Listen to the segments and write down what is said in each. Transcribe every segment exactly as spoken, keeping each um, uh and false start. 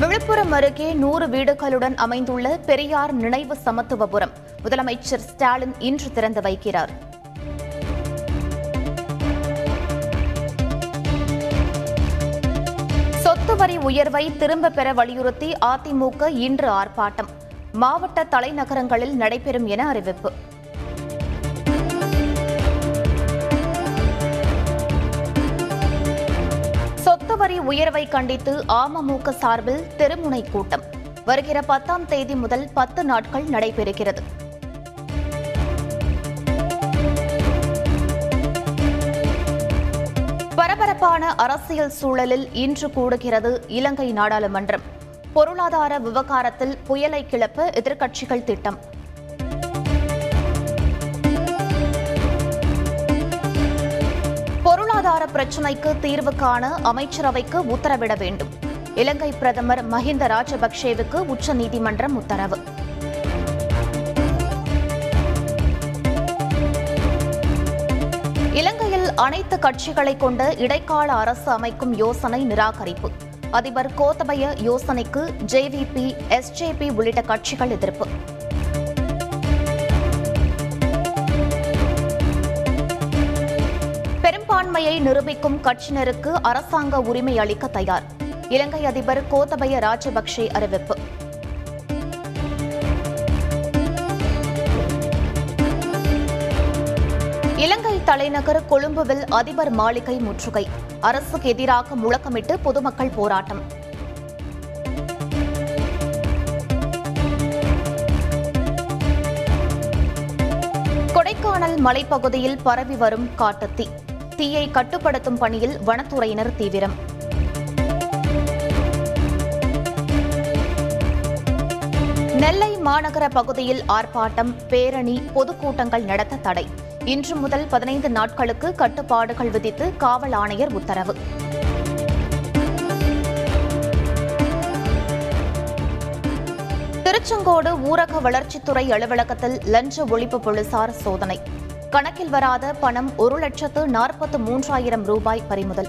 விழுப்புரம் அருகே நூறு வீடுகளுடன் அமைந்துள்ள பெரியார் நினைவு சமத்துவபுரம் முதலமைச்சர் ஸ்டாலின் இன்று திறந்து வைக்கிறார். சொத்து வரி உயர்வை திரும்ப பெற வலியுறுத்தி அதிமுக இன்று ஆர்ப்பாட்டம். மாவட்ட தலைநகரங்களில் நடைபெறும் என அறிவிப்பு. வரி உயர்வை கண்டித்து அமமுக சார்பில் தெருமுனை கூட்டம் வருகிற பத்தாம் தேதி முதல் பத்து நாட்கள் நடைபெறுகிறது. பரபரப்பான அரசியல் சூழலில் இன்று கூடுகிறது இலங்கை நாடாளுமன்றம். பொருளாதார விவகாரத்தில் புயலை கிளப்ப எதிர்க்கட்சிகள் திட்டம். பொருளாதார பிரச்சினைக்கு தீர்வு காண அமைச்சரவைக்கு உத்தரவிட வேண்டும். இலங்கை பிரதமர் மஹிந்த ராஜபக்சேவுக்கு உச்சநீதிமன்றம் உத்தரவு. இலங்கையில் அனைத்து கட்சிகளை கொண்ட இடைக்கால அரசு அமைக்கும் யோசனை நிராகரிப்பு. அதிபர் கோத்தபய யோசனைக்கு ஜேவிபி, எஸ் ஜேபி உள்ளிட்ட கட்சிகள் எதிர்ப்பு. பெரும்பான்மையை நிரூபிக்கும் கட்சியினருக்கு அரசாங்க உரிமை அளிக்க தயார் இலங்கை அதிபர் கோத்தபய ராஜபக்சே அறிவிப்பு. இலங்கை தலைநகர் கொழும்புவில் அதிபர் மாளிகை முற்றுகை. அரசுக்கு எதிராக முழக்கமிட்டு பொதுமக்கள் போராட்டம். கொடைக்கானல் மலைப்பகுதியில் பரவி வரும் காட்டுத்தீ. தீயை கட்டுப்படுத்தும் பணியில் வனத்துறையினர் தீவிரம். நெல்லை மாநகர பகுதியில் ஆர்ப்பாட்டம், பேரணி, பொதுக்கூட்டங்கள் நடத்த தடை. இன்று முதல் பதினைந்து நாட்களுக்கு கட்டுப்பாடுகள் விதித்து காவல் ஆணையர் உத்தரவு. திருச்செங்கோடு ஊரக வளர்ச்சித்துறை அலுவலகத்தில் லஞ்ச ஒழிப்பு போலீசார் சோதனை. கணக்கில் வராத பணம் ஒரு லட்சத்து நாற்பத்து மூன்றாயிரம் ரூபாய் பறிமுதல்.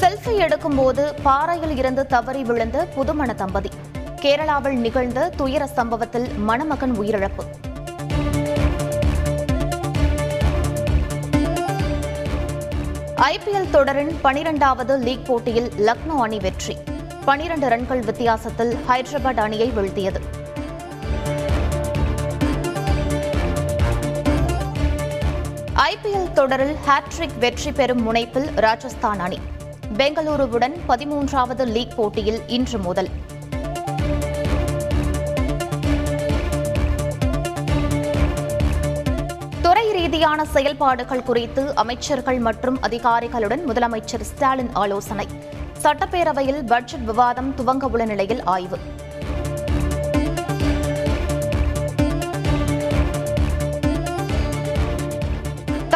செல்ஃபி எடுக்கும்போது பாறையில் இருந்து தவறி விழுந்த புதுமண தம்பதி. கேரளாவில் நிகழ்ந்த துயர சம்பவத்தில் மணமகன் உயிரிழப்பு. ஐபிஎல் தொடரின் பனிரெண்டாவது லீக் போட்டியில் லக்னோ அணி வெற்றி. பனிரண்டு ரன்கள் வித்தியாசத்தில் ஹைதராபாத் அணியை வீழ்த்தியது. ஐபிஎல் தொடரில் ஹாட்ரிக் வெற்றி பெறும் முனைப்பில் ராஜஸ்தான் அணி. பெங்களூருவுடன் பதிமூன்றாவது லீக் போட்டியில் இன்று முதல். துறை ரீதியான செயல்பாடுகள் குறித்து அமைச்சர்கள் மற்றும் அதிகாரிகளுடன் முதலமைச்சர் ஸ்டாலின் ஆலோசனை. சட்டப்பேரவையில் பட்ஜெட் விவாதம் துவங்கவுள்ள நிலையில் ஆய்வு.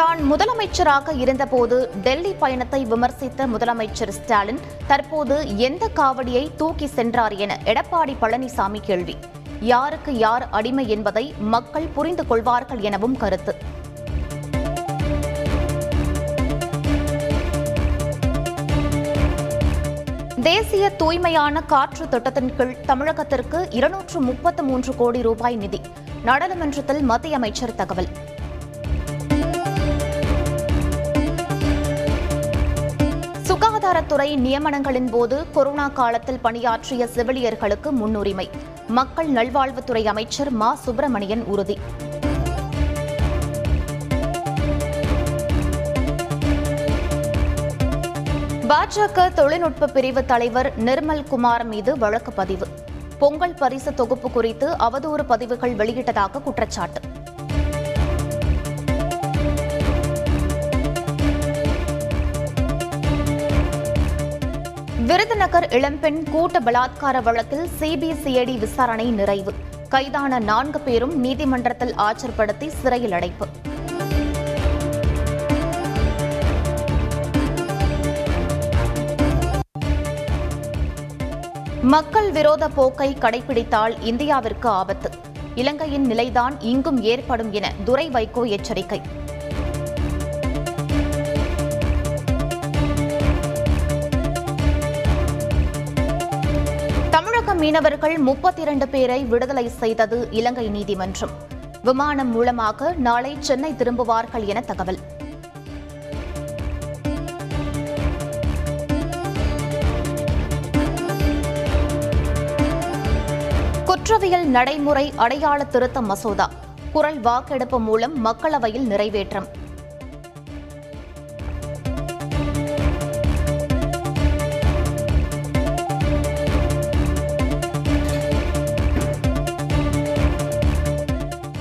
தான் முதலமைச்சராக இருந்தபோது டெல்லி பயணத்தை விமர்சித்த முதலமைச்சர் ஸ்டாலின் தற்போது எந்த காவடியை தூக்கி சென்றார் என எடப்பாடி பழனிசாமி கேள்வி. யாருக்கு யார் அடிமை என்பதை மக்கள் புரிந்து கொள்வார்கள் எனவும் கருத்து. தேசிய தூய்மையான காற்று திட்டத்தின் கீழ் தமிழகத்திற்கு இருநூற்று முப்பத்து மூன்று கோடி ரூபாய் நிதி. நாடாளுமன்றத்தில் மத்திய அமைச்சர் தகவல். சுகாதாரத்துறை நியமனங்களின் போது கொரோனா காலத்தில் பணியாற்றிய செவிலியர்களுக்கு முன்னுரிமை. மக்கள் நல்வாழ்வுத்துறை அமைச்சர் மா சுப்பிரமணியன் உறுதி. பாஜக தொழில்நுட்ப பிரிவு தலைவர் நிர்மல் குமார் மீது வழக்கு பதிவு. பொங்கல் பரிசு தொகுப்பு குறித்து அவதூறு பதிவுகள் வெளியிட்டதாக குற்றச்சாட்டு. விருதுநகர் இளம்பெண் கூட்ட பலாத்கார வழக்கில் சிபிசிஐடி விசாரணை நிறைவு. கைதான நான்கு பேரும் நீதிமன்றத்தில் ஆஜர்படுத்தி சிறையில் அடைப்பு. மக்கள் விரோத போக்கை கடைபிடித்தால் இந்தியாவிற்கு ஆபத்து. இலங்கையின் நிலைதான் இங்கும் ஏற்படும் என துரை வைகோ எச்சரிக்கை. மீனவர்கள் முப்பத்தி இரண்டு பேரை விடுதலை செய்தது இலங்கை நீதிமன்றம். விமானம் மூலமாக நாளை சென்னை திரும்புவார்கள் என தகவல். குற்றவியல் நடைமுறை அடையாள திருத்த மசோதா குரல் வாக்கெடுப்பு மூலம் மக்களவையில் நிறைவேற்றம்.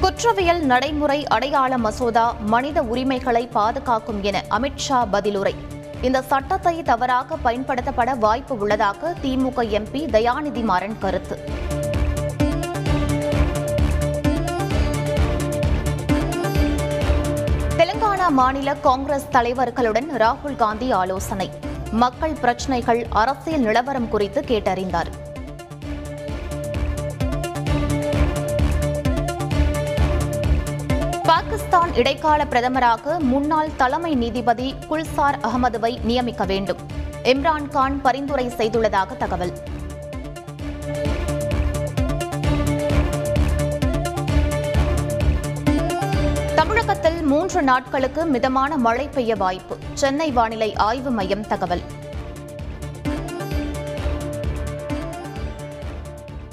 குற்றவியல் நடைமுறை அடையாள மசோதா மனித உரிமைகளை பாதுகாக்கும் என அமித் ஷா பதிலுரை. இந்த சட்டத்தை தவறாக பயன்படுத்தப்பட வாய்ப்பு உள்ளதாக திமுக எம்பி தயாநிதி மாறன் கருத்து. தெலங்கானா மாநில காங்கிரஸ் தலைவர்களுடன் ராகுல் காந்தி ஆலோசனை. மக்கள் பிரச்சினைகள், அரசியல் நிலவரம் குறித்து கேட்டறிந்தார். பாகிஸ்தான் இடைக்கால பிரதமராக முன்னாள் தலைமை நீதிபதி குல்சார் அகமதுவை நியமிக்க வேண்டும் இம்ரான்கான் பரிந்துரை செய்துள்ளதாக தகவல். தமிழகத்தில் மூன்று நாட்களுக்கு மிதமான மழை பெய்ய வாய்ப்பு, சென்னை வானிலை ஆய்வு மையம் தகவல்.